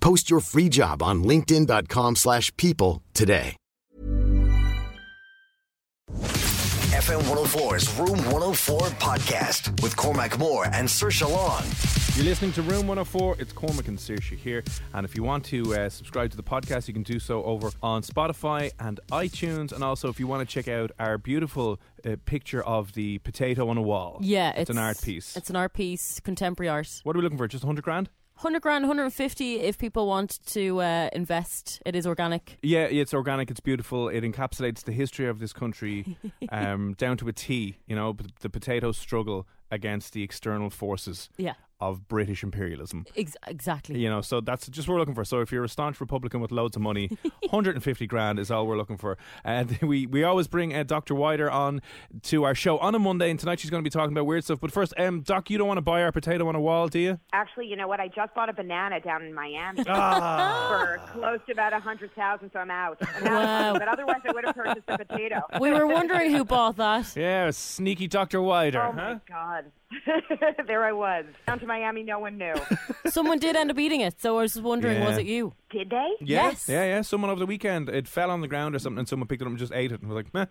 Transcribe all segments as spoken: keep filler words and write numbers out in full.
Post your free job on linkedin dot com slash people today. F M one oh four's Room one oh four podcast with Cormac Moore and Saoirse Long. You're listening to Room one oh four. It's Cormac and Saoirse here. And if you want to uh, subscribe to the podcast, you can do so over on Spotify and iTunes. And also, if you want to check out our beautiful uh, picture of the potato on a wall. Yeah. It's, it's an art piece. It's an art piece, contemporary art. What are we looking for? Just one hundred grand? one hundred grand, one hundred fifty if people want to uh, invest. It is organic. Yeah, it's organic. It's beautiful. It encapsulates the history of this country um, down to a T, you know, the potato struggle against the external forces yeah. of British imperialism. Ex- exactly. You know, so that's just what we're looking for. So if you're a staunch Republican with loads of money, one hundred fifty grand is all we're looking for. And uh, we, we always bring uh, Doctor Wider on to our show on a Monday, and tonight she's going to be talking about weird stuff. But first, um, Doc, you don't want to buy our potato on a wall, do you? Actually, you know what? I just bought a banana down in Miami ah. for close to about one hundred thousand, so I'm out. I'm out. Wow. But otherwise, I would have purchased a potato. We were wondering who bought that. Yeah, sneaky Doctor Wider. Oh, huh? My God. There I was. Down to Miami, no one knew. Someone did end up eating it, so I was wondering, yeah. was it you? Did they? Yeah. Yes. Yeah, yeah. Someone over the weekend, it fell on the ground or something, and someone picked it up and just ate it, and was like, meh.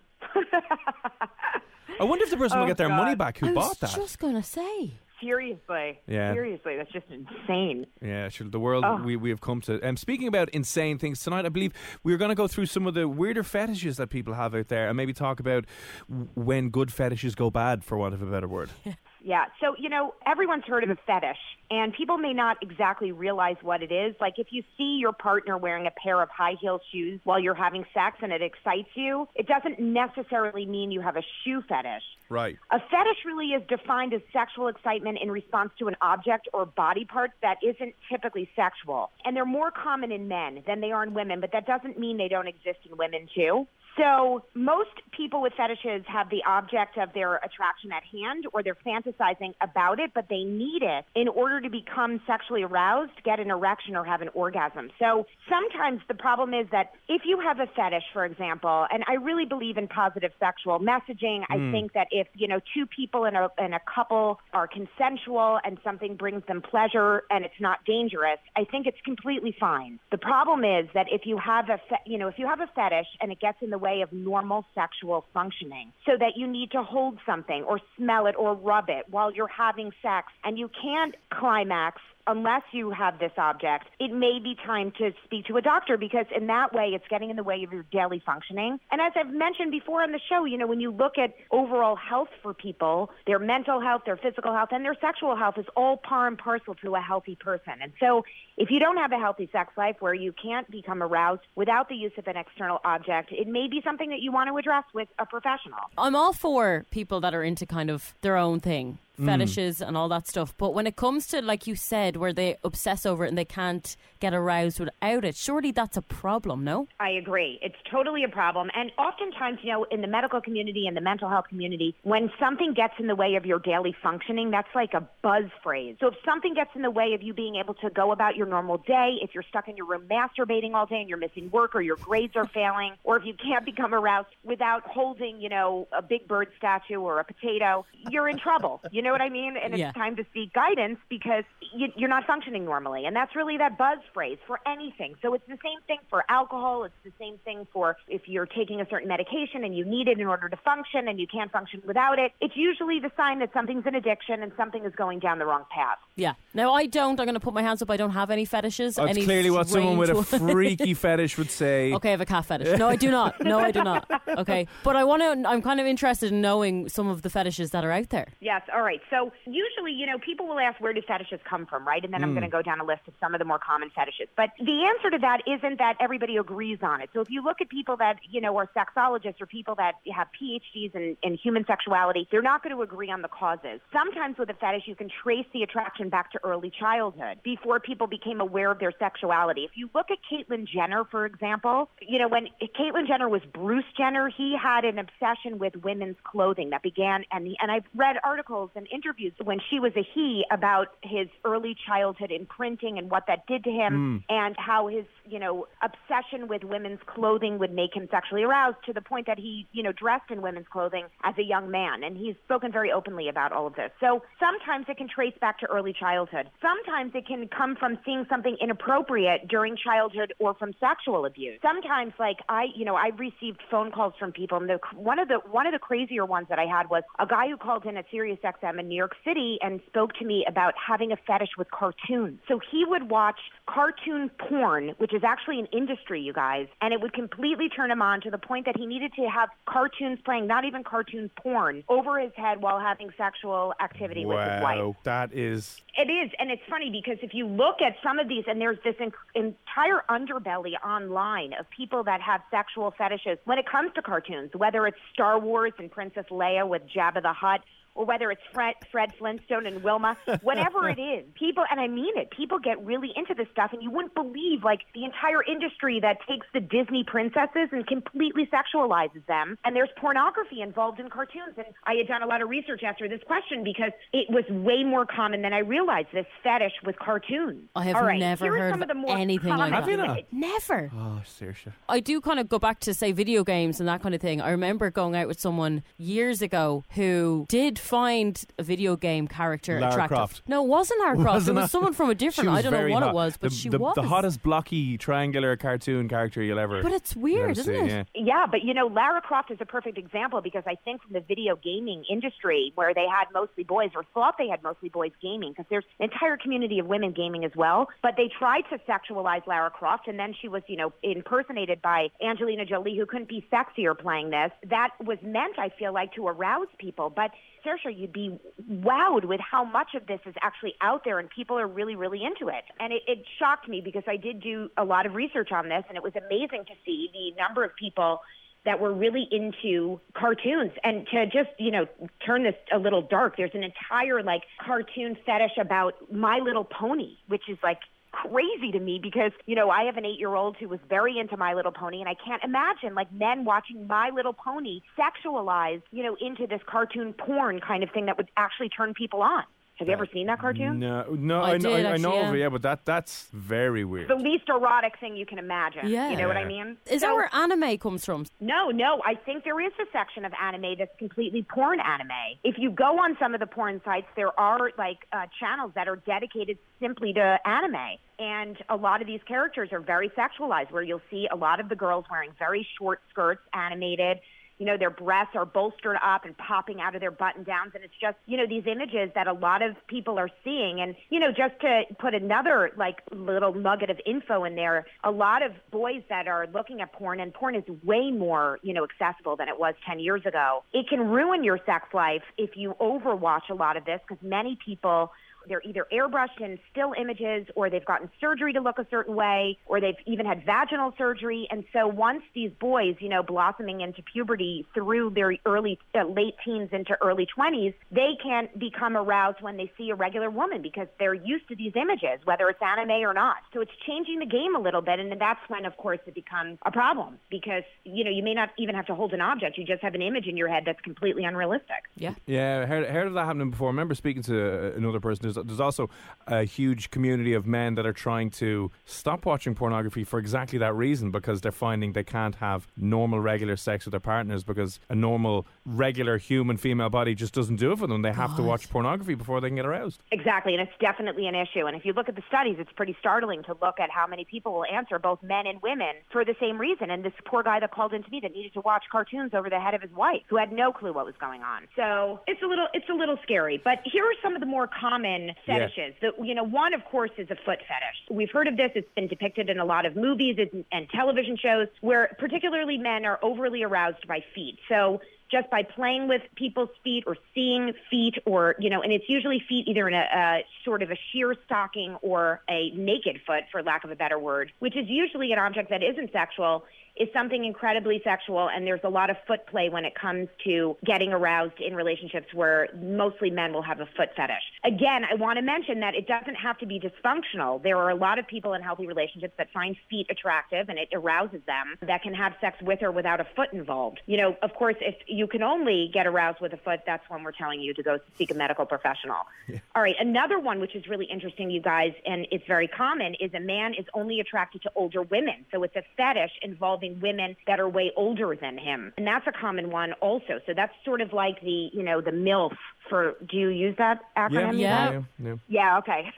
I wonder if the person oh, will get their God. money back who I bought that. I was just going to say. Seriously. Yeah. Seriously. That's just insane. Yeah, sure. The world oh. we, we have come to. Um, speaking about insane things tonight, I believe we're going to go through some of the weirder fetishes that people have out there and maybe talk about when good fetishes go bad, for want of a better word. Yeah. Yeah. So, you know, everyone's heard of a fetish, and people may not exactly realize what it is. Like, if you see your partner wearing a pair of high heel shoes while you're having sex and it excites you, it doesn't necessarily mean you have a shoe fetish. Right. A fetish really is defined as sexual excitement in response to an object or body part that isn't typically sexual. And they're more common in men than they are in women, but that doesn't mean they don't exist in women, too. So most people with fetishes have the object of their attraction at hand, or they're fantasizing about it, but they need it in order to become sexually aroused, get an erection, or have an orgasm. So sometimes the problem is that if you have a fetish, for example, and I really believe in positive sexual messaging. Mm. I think that if, you know, two people in a, in a couple are consensual and something brings them pleasure and it's not dangerous, I think it's completely fine. The problem is that if you have a, fe- you know, if you have a fetish and it gets in the way of normal sexual functioning, so that you need to hold something or smell it or rub it while you're having sex and you can't climax unless you have this object, it may be time to speak to a doctor, because in that way it's getting in the way of your daily functioning. And as I've mentioned before on the show, you know, when you look at overall health for people, their mental health, their physical health, and their sexual health is all par and parcel to a healthy person. And so if you don't have a healthy sex life where you can't become aroused without the use of an external object, it may be something that you want to address with a professional. I'm all for people that are into kind of their own thing. Fetishes mm. and all that stuff, but when it comes to, like you said, where they obsess over it and they can't get aroused without it, surely that's a problem, no? I agree. It's totally a problem. And oftentimes, you know, in the medical community and the mental health community, when something gets in the way of your daily functioning, that's like a buzz phrase. So if something gets in the way of you being able to go about your normal day, if you're stuck in your room masturbating all day and you're missing work, or your grades are failing, or if you can't become aroused without holding, you know, a big bird statue or a potato, you're in trouble. You know, know what I mean? And yeah. It's time to seek guidance because you, you're not functioning normally. And that's really that buzz phrase for anything. So it's the same thing for alcohol. It's the same thing for if you're taking a certain medication and you need it in order to function and you can't function without it. It's usually the sign that something's an addiction and something is going down the wrong path. Yeah. Now, I don't. I'm going to put my hands up. I don't have any fetishes. That's any clearly what someone with a freaky fetish would say. Okay, I have a cat fetish. No, I do not. No, I do not. Okay. But I want to, I'm kind of interested in knowing some of the fetishes that are out there. Yes. All right. So usually, you know, people will ask, where do fetishes come from, right? And then mm. I'm going to go down a list of some of the more common fetishes. But the answer to that isn't that everybody agrees on it. So if you look at people that, you know, are sexologists or people that have PhDs in, in human sexuality, they're not going to agree on the causes. Sometimes with a fetish, you can trace the attraction back to early childhood before people became aware of their sexuality. If you look at Caitlyn Jenner, for example, you know, when Caitlyn Jenner was Bruce Jenner, he had an obsession with women's clothing that began, and he, and I've read articles and interviews when she was a he about his early childhood imprinting and what that did to him mm. and how his, you know, obsession with women's clothing would make him sexually aroused to the point that he, you know, dressed in women's clothing as a young man. And he's spoken very openly about all of this. So sometimes it can trace back to early childhood. Sometimes it can come from seeing something inappropriate during childhood or from sexual abuse. Sometimes, like I, you know, I received phone calls from people, and the, one of the one of the crazier ones that I had was a guy who called in at Sirius X M in New York City and spoke to me about having a fetish with cartoons. So he would watch cartoon porn, which is actually an industry, you guys, and it would completely turn him on to the point that he needed to have cartoons playing, not even cartoon porn, over his head while having sexual activity wow, with his wife. That is... It is, and it's funny because if you look at some of these, and there's this in- entire underbelly online of people that have sexual fetishes when it comes to cartoons, whether it's Star Wars and Princess Leia with Jabba the Hutt, or whether it's Fred, Fred Flintstone and Wilma, whatever it is, people, and I mean it, people get really into this stuff, and you wouldn't believe, like, the entire industry that takes the Disney princesses and completely sexualizes them, and there's pornography involved in cartoons, and I had done a lot of research after this question because it was way more common than I realized, this fetish with cartoons. I have right, never heard of, of anything like that. Have you not? Never. Oh, Saoirse. I do kind of go back to, say, video games and that kind of thing. I remember going out with someone years ago who did find a video game character Lara attractive. Croft. No, it wasn't Lara Croft. Wasn't it was someone from a different... I don't know what hot. It was, but the, she the, was. The hottest, blocky, triangular cartoon character you'll ever... But it's weird, isn't see, it? Yeah. yeah, but you know, Lara Croft is a perfect example because I think from the video gaming industry where they had mostly boys or thought they had mostly boys gaming because there's an entire community of women gaming as well, but they tried to sexualize Lara Croft and then she was, you know, impersonated by Angelina Jolie who couldn't be sexier playing this. That was meant, I feel like, to arouse people, but... Saoirse, you'd be wowed with how much of this is actually out there and people are really, really into it. And it, it shocked me because I did do a lot of research on this and it was amazing to see the number of people that were really into cartoons. And to just, you know, turn this a little dark, there's an entire, like, cartoon fetish about My Little Pony, which is, like, crazy to me because, you know, I have an eight-year-old who was very into My Little Pony and I can't imagine, like, men watching My Little Pony sexualized, you know, into this cartoon porn kind of thing that would actually turn people on. Have you ever seen that cartoon? No, no, I, I, did, I, I know yeah. of it, yeah, but that, that's very weird. The least erotic thing you can imagine. Yeah. You know yeah. what I mean? Is so, that where anime comes from? No, no. I think there is a section of anime that's completely porn anime. If you go on some of the porn sites, there are, like, uh, channels that are dedicated simply to anime. And a lot of these characters are very sexualized, where you'll see a lot of the girls wearing very short skirts, animated. You know, their breasts are bolstered up and popping out of their button-downs. And it's just, you know, these images that a lot of people are seeing. And, you know, just to put another, like, little nugget of info in there, a lot of boys that are looking at porn, and porn is way more, you know, accessible than it was ten years ago. It can ruin your sex life if you overwatch a lot of this because many people... They're either airbrushed in still images or they've gotten surgery to look a certain way or they've even had vaginal surgery. And so once these boys, you know, blossoming into puberty through their early, uh, late teens into early twenties, they can become aroused when they see a regular woman because they're used to these images, whether it's anime or not. So it's changing the game a little bit. And that's when, of course, it becomes a problem because, you know, you may not even have to hold an object. You just have an image in your head that's completely unrealistic. Yeah. Yeah. I heard, heard of that happening before. I remember speaking to another person who's there's also a huge community of men that are trying to stop watching pornography for exactly that reason, because they're finding they can't have normal, regular sex with their partners because a normal, regular human female body just doesn't do it for them. They have God. to watch pornography before they can get aroused. Exactly, and it's definitely an issue. And if you look at the studies, it's pretty startling to look at how many people will answer, both men and women, for the same reason. And this poor guy that called into me that needed to watch cartoons over the head of his wife, who had no clue what was going on. So it's a little, it's a little scary. But here are some of the more common fetishes. Yeah. The, you know, one, of course, is a foot fetish. We've heard of this. It's been depicted in a lot of movies and, and television shows, where particularly men are overly aroused by feet. So just by playing with people's feet or seeing feet, or, you know, and it's usually feet either in a, a sort of a sheer stocking or a naked foot, for lack of a better word, which is usually an object that isn't sexual, is something incredibly sexual. And there's a lot of foot play when it comes to getting aroused in relationships, where mostly men will have a foot fetish. Again, I want to mention that it doesn't have to be dysfunctional. There are a lot of people in healthy relationships that find feet attractive and it arouses them, that can have sex with or without a foot involved. You know, of course, if you can only get aroused with a foot, that's when we're telling you to go seek a medical professional. Yeah. All right. Another one, which is really interesting, you guys, and it's very common, is a man is only attracted to older women. So it's a fetish involving women that are way older than him. And that's a common one also. So that's sort of like the, you know, the MILF for, do you use that acronym? Yeah. Yeah, yeah, yeah. yeah okay.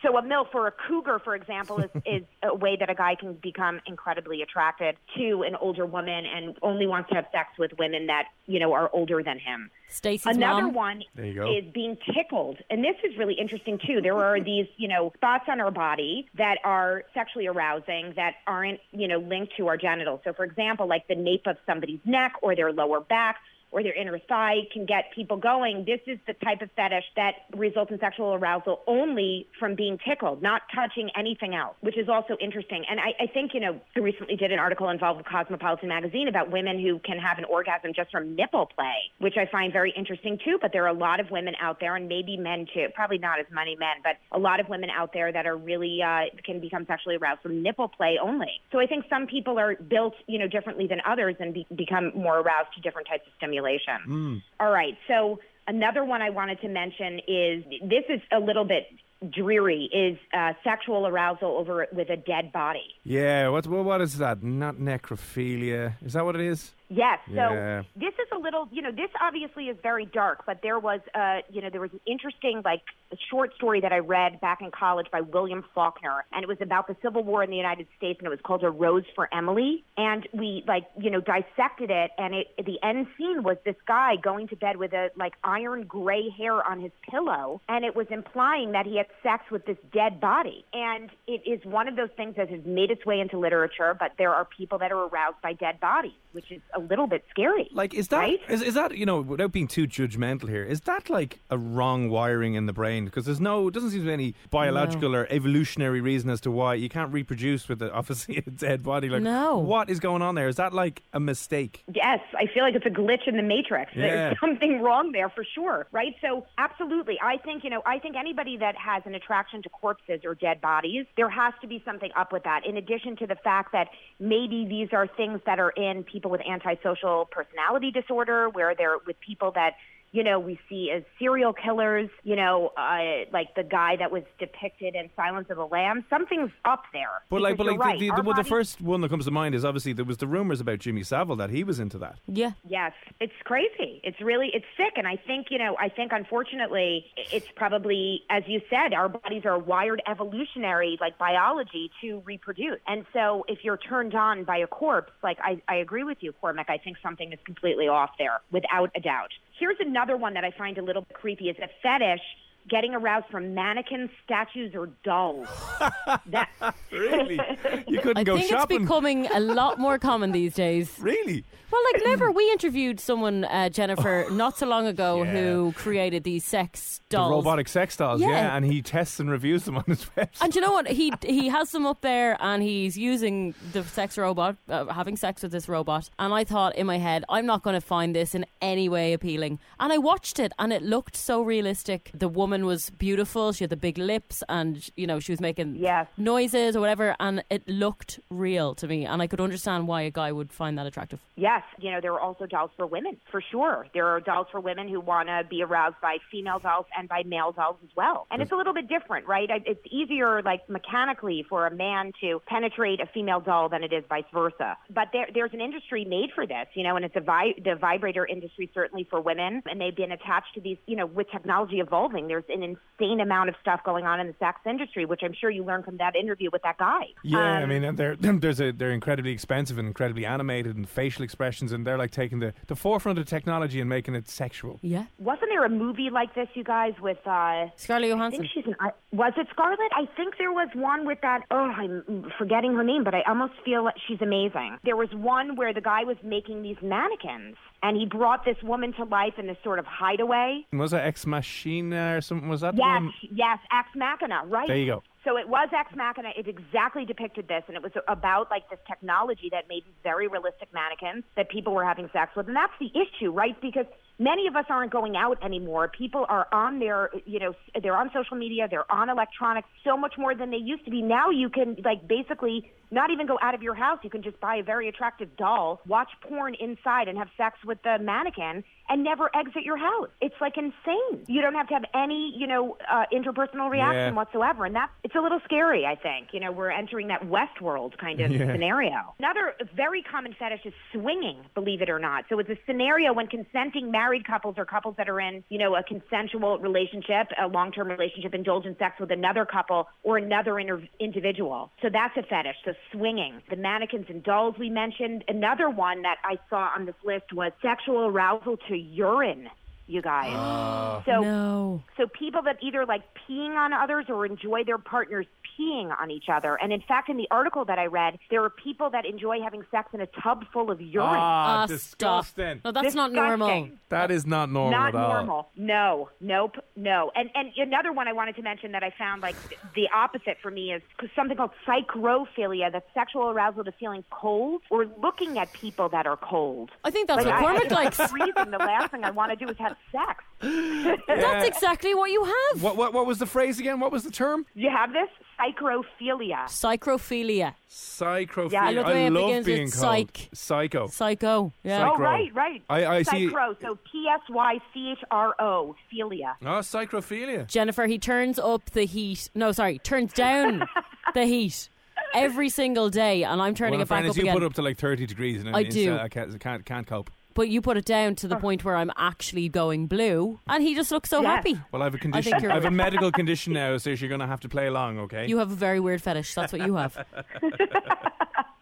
So a MILF or a cougar, for example, is, is a way that a guy can become incredibly attracted to an older woman and only wants to have sex with women that, you know, are older than him. Stacey's Another mom. one is being tickled. And this is really interesting, too. There are these, you know, spots on our body that are sexually arousing that aren't, you know, linked to our genitals. So, for example, like the nape of somebody's neck or their lower back or their inner thigh can get people going. This is the type of fetish that results in sexual arousal only from being tickled, not touching anything else, which is also interesting. And I, I think, you know, I recently did an article involved with Cosmopolitan magazine about women who can have an orgasm just from nipple play, which I find very interesting too. But there are a lot of women out there, and maybe men too, probably not as many men, but a lot of women out there that are really, uh, can become sexually aroused from nipple play only. So I think some people are built, you know, differently than others and be, become more aroused to different types of stimulation. Mm. All right. So another one I wanted to mention is, this is a little bit dreary, is uh, sexual arousal over with a dead body. Yeah. What, what is that? Not necrophilia. Is that what it is? Yes. So yeah. This is a little, you know, this obviously is very dark, but there was, uh, you know, there was an interesting, like, short story that I read back in college by William Faulkner, and it was about the Civil War in the United States, and it was called A Rose for Emily. And we, like, you know, dissected it, and it, the end scene was this guy going to bed with a, like, iron gray hair on his pillow, and it was implying that he had sex with this dead body. And it is one of those things that has made its way into literature, but there are people that are aroused by dead bodies, which is a A little bit scary. Like, is that, right? is, is that, you know, without being too judgmental here, is that like a wrong wiring in the brain? Because there's no, it doesn't seem to be any biological no. or evolutionary reason as to why you can't reproduce with the, obviously a dead body. Like, no. What is going on there? Is that like a mistake? Yes, I feel like it's a glitch in the matrix. Yeah. There's something wrong there for sure, right? So absolutely. I think, you know, I think anybody that has an attraction to corpses or dead bodies, there has to be something up with that. In addition to the fact that maybe these are things that are in people with anti Social personality disorder, where they're with people that, you know, we see as serial killers, you know, uh, like the guy that was depicted in Silence of the Lambs. Something's up there. But like, but like right. the, the, the, well, body... the first one that comes to mind is obviously there was the rumors about Jimmy Savile that he was into that. Yeah. Yes. It's crazy. It's really, it's sick. And I think, you know, I think unfortunately it's probably, as you said, our bodies are wired evolutionary, like biology, to reproduce. And so if you're turned on by a corpse, like I, I agree with you, Cormac, I think something is completely off there without a doubt. Here's another one that I find a little bit creepy, is a fetish getting aroused from mannequins, statues, or dolls. That... Really? You couldn't I go shopping? I think it's becoming a lot more common these days. Really? Well, like, remember, we interviewed someone, uh, Jennifer, not so long ago, yeah. who created these sex dolls. The robotic sex dolls, yeah. yeah, and he tests and reviews them on his website. And you know what? He he has them up there, and he's using the sex robot, uh, having sex with this robot, and I thought in my head, I'm not going to find this in any way appealing. And I watched it, and it looked so realistic. The woman woman was beautiful. She had the big lips and, you know, she was making yes. noises or whatever. And it looked real to me. And I could understand why a guy would find that attractive. Yes. You know, there were also dolls for women, for sure. There are dolls for women who want to be aroused by female dolls and by male dolls as well. And it's a little bit different, right? It's easier, like, mechanically for a man to penetrate a female doll than it is vice versa. But there, there's an industry made for this, you know, and it's a vi- the vibrator industry, certainly for women. And they've been attached to these, you know, with technology evolving, there's an insane amount of stuff going on in the sex industry, which I'm sure you learned from that interview with that guy. Yeah, um, I mean, and they're, there's a, they're incredibly expensive and incredibly animated and facial expressions, and they're like taking the, the forefront of technology and making it sexual. Yeah. Wasn't there a movie like this, you guys, with... Uh, Scarlett Johansson. I think she's an, uh, was it Scarlett? I think there was one with that... Oh, I'm forgetting her name, but I almost feel like she's amazing. There was one where the guy was making these mannequins, and he brought this woman to life in this sort of hideaway. Was that Ex Machina or something? Was that yes, the one? Yes, Ex Machina, right. There you go. So it was Ex Machina. It exactly depicted this, and it was about like this technology that made very realistic mannequins that people were having sex with. And that's the issue, right? Because many of us aren't going out anymore. People are on their, you know, they're on social media, they're on electronics so much more than they used to be. Now you can like basically not even go out of your house. You can just buy a very attractive doll, watch porn inside and have sex with the mannequin and never exit your house. It's like insane. You don't have to have any, you know, uh, interpersonal reaction yeah. whatsoever. And that's, it's a little scary, I think. You know, we're entering that Westworld kind of yeah. scenario. Another very common fetish is swinging, believe it or not. So it's a scenario when consenting married couples or couples that are in, you know, a consensual relationship, a long-term relationship, indulge in sex with another couple or another inter- individual. So that's a fetish. So swinging. The mannequins and dolls we mentioned. Another one that I saw on this list was sexual arousal to urine, you guys. Oh, so, no. so people that either like peeing on others or enjoy their partners peeing on each other. And in fact, in the article that I read, there are people that enjoy having sex in a tub full of urine. Ah, oh, disgusting. Stop. No, that's disgusting. Not normal. That is not normal Not at normal. All. No, nope, no. And and another one I wanted to mention that I found like the opposite for me is something called psychrophilia, that's sexual arousal to feeling cold or looking at people that are cold. I think that's like, what Cormac likes. For some reason, the last thing I want to do is have sex. Yeah. That's exactly what you have. What, what what was the phrase again? What was the term? You have this? Psychrophilia. Psychrophilia. Psychrophilia. Yeah, I love, I love being called. Psych. Psycho. Psycho. Yeah. Psychro. Oh, right, right. I, I Psychro. See. So P S Y C H R O. Philia. Oh, psychrophilia. Jennifer, he turns up the heat. No, sorry. Turns down the heat. Every single day. And I'm turning well, it back up you again. You put it up to like thirty degrees. And I do. I can't, can't, can't cope. But you put it down to the point where I'm actually going blue, and he just looks so yes. happy. Well, I have a condition. I, I have a medical condition now, so you're going to have to play along, okay? You have a very weird fetish. That's what you have.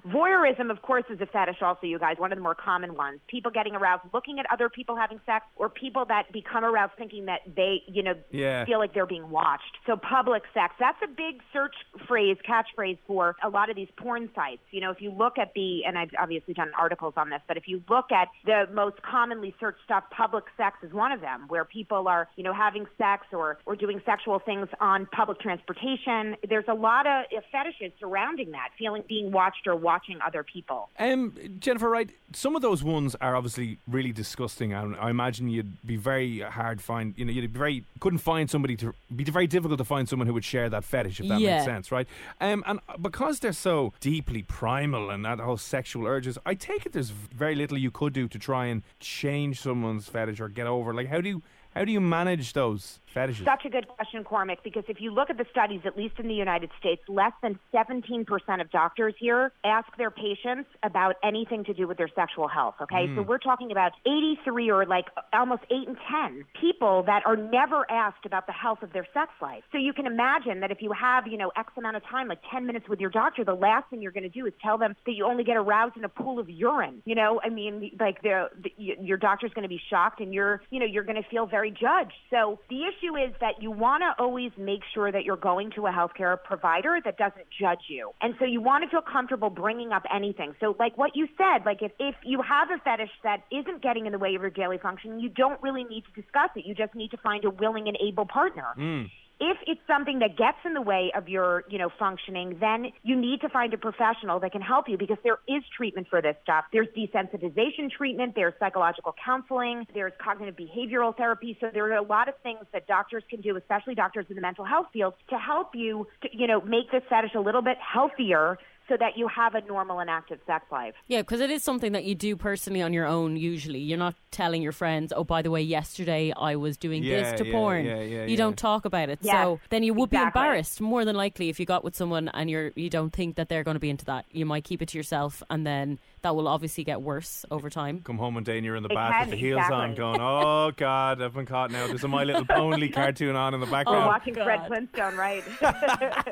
Voyeurism, of course, is a fetish also, you guys. One of the more common ones. People getting aroused looking at other people having sex, or people that become aroused thinking that they, you know, yeah. feel like they're being watched. So public sex, that's a big search phrase, catchphrase for a lot of these porn sites. You know, if you look at the, and I've obviously done articles on this, but if you look at the most commonly searched stuff, public sex is one of them, where people are, you know, having sex or, or doing sexual things on public transportation. There's a lot of fetishes surrounding that, feeling being watched or watched. Watching other people. Um, Jennifer, right, some of those ones are obviously really disgusting, and I imagine you'd be very hard find. You know, you'd be very couldn't find somebody to be very difficult to find someone who would share that fetish, if that yeah. makes sense, right? Um, and because they're so deeply primal and that whole sexual urges, I take it there's very little you could do to try and change someone's fetish or get over. Like, how do you? How do you manage those fetishes? Such a good question, Cormac, because if you look at the studies, at least in the United States, less than seventeen percent of doctors here ask their patients about anything to do with their sexual health, okay? Mm. So we're talking about eighty-three or like almost eight in ten people that are never asked about the health of their sex life. So you can imagine that if you have, you know, X amount of time, like ten minutes with your doctor, the last thing you're going to do is tell them that you only get aroused in a pool of urine. You know, I mean, like the, the, your doctor's going to be shocked and you're, you know, you're going to feel very judge. So the issue is that you want to always make sure that you're going to a healthcare provider that doesn't judge you. And so you want to feel comfortable bringing up anything. So like what you said, like if, if you have a fetish that isn't getting in the way of your daily function, you don't really need to discuss it. You just need to find a willing and able partner. Mm. if it's something that gets in the way of your, you know, functioning, then you need to find a professional that can help you, because there is treatment for this stuff. There's desensitization treatment, there's psychological counseling, there's cognitive behavioral therapy. So there are a lot of things that doctors can do, especially doctors in the mental health field, to help you, to, you know, make this fetish a little bit healthier, so that you have a normal and active sex life. Yeah, because it is something that you do personally on your own usually. You're not telling your friends, oh, by the way, yesterday I was doing yeah, this to yeah, porn. Yeah, yeah, yeah, you yeah. don't talk about it. Yeah, so then you would exactly. be embarrassed, more than likely, if you got with someone and you're, you don't think that they're going to be into that. You might keep it to yourself, and then that will obviously get worse over time. Come home one day and you're in the bath with the heels exactly. on going, oh, God, I've been caught now. There's a My Little Pony cartoon on in the background. Oh, watching God. Fred Flintstone, right.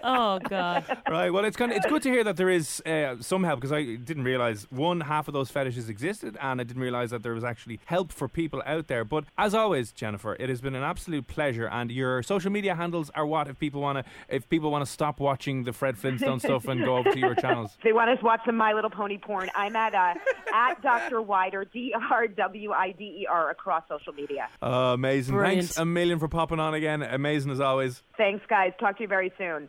Oh, God. Right, well, it's kind of, it's good to hear that there is uh, some help, because I didn't realise, one, half of those fetishes existed, and I didn't realise that there was actually help for people out there. But as always, Jennifer, it has been an absolute pleasure, and your social media handles are what, if people want to if people want to stop watching the Fred Flintstone stuff and go over to your channels? They want us to watch the My Little Pony porn. I'm at uh, at Doctor Wider, D R W I D E R, across social media. Uh, amazing. Brilliant. Thanks a million for popping on again. Amazing as always. Thanks, guys. Talk to you very soon.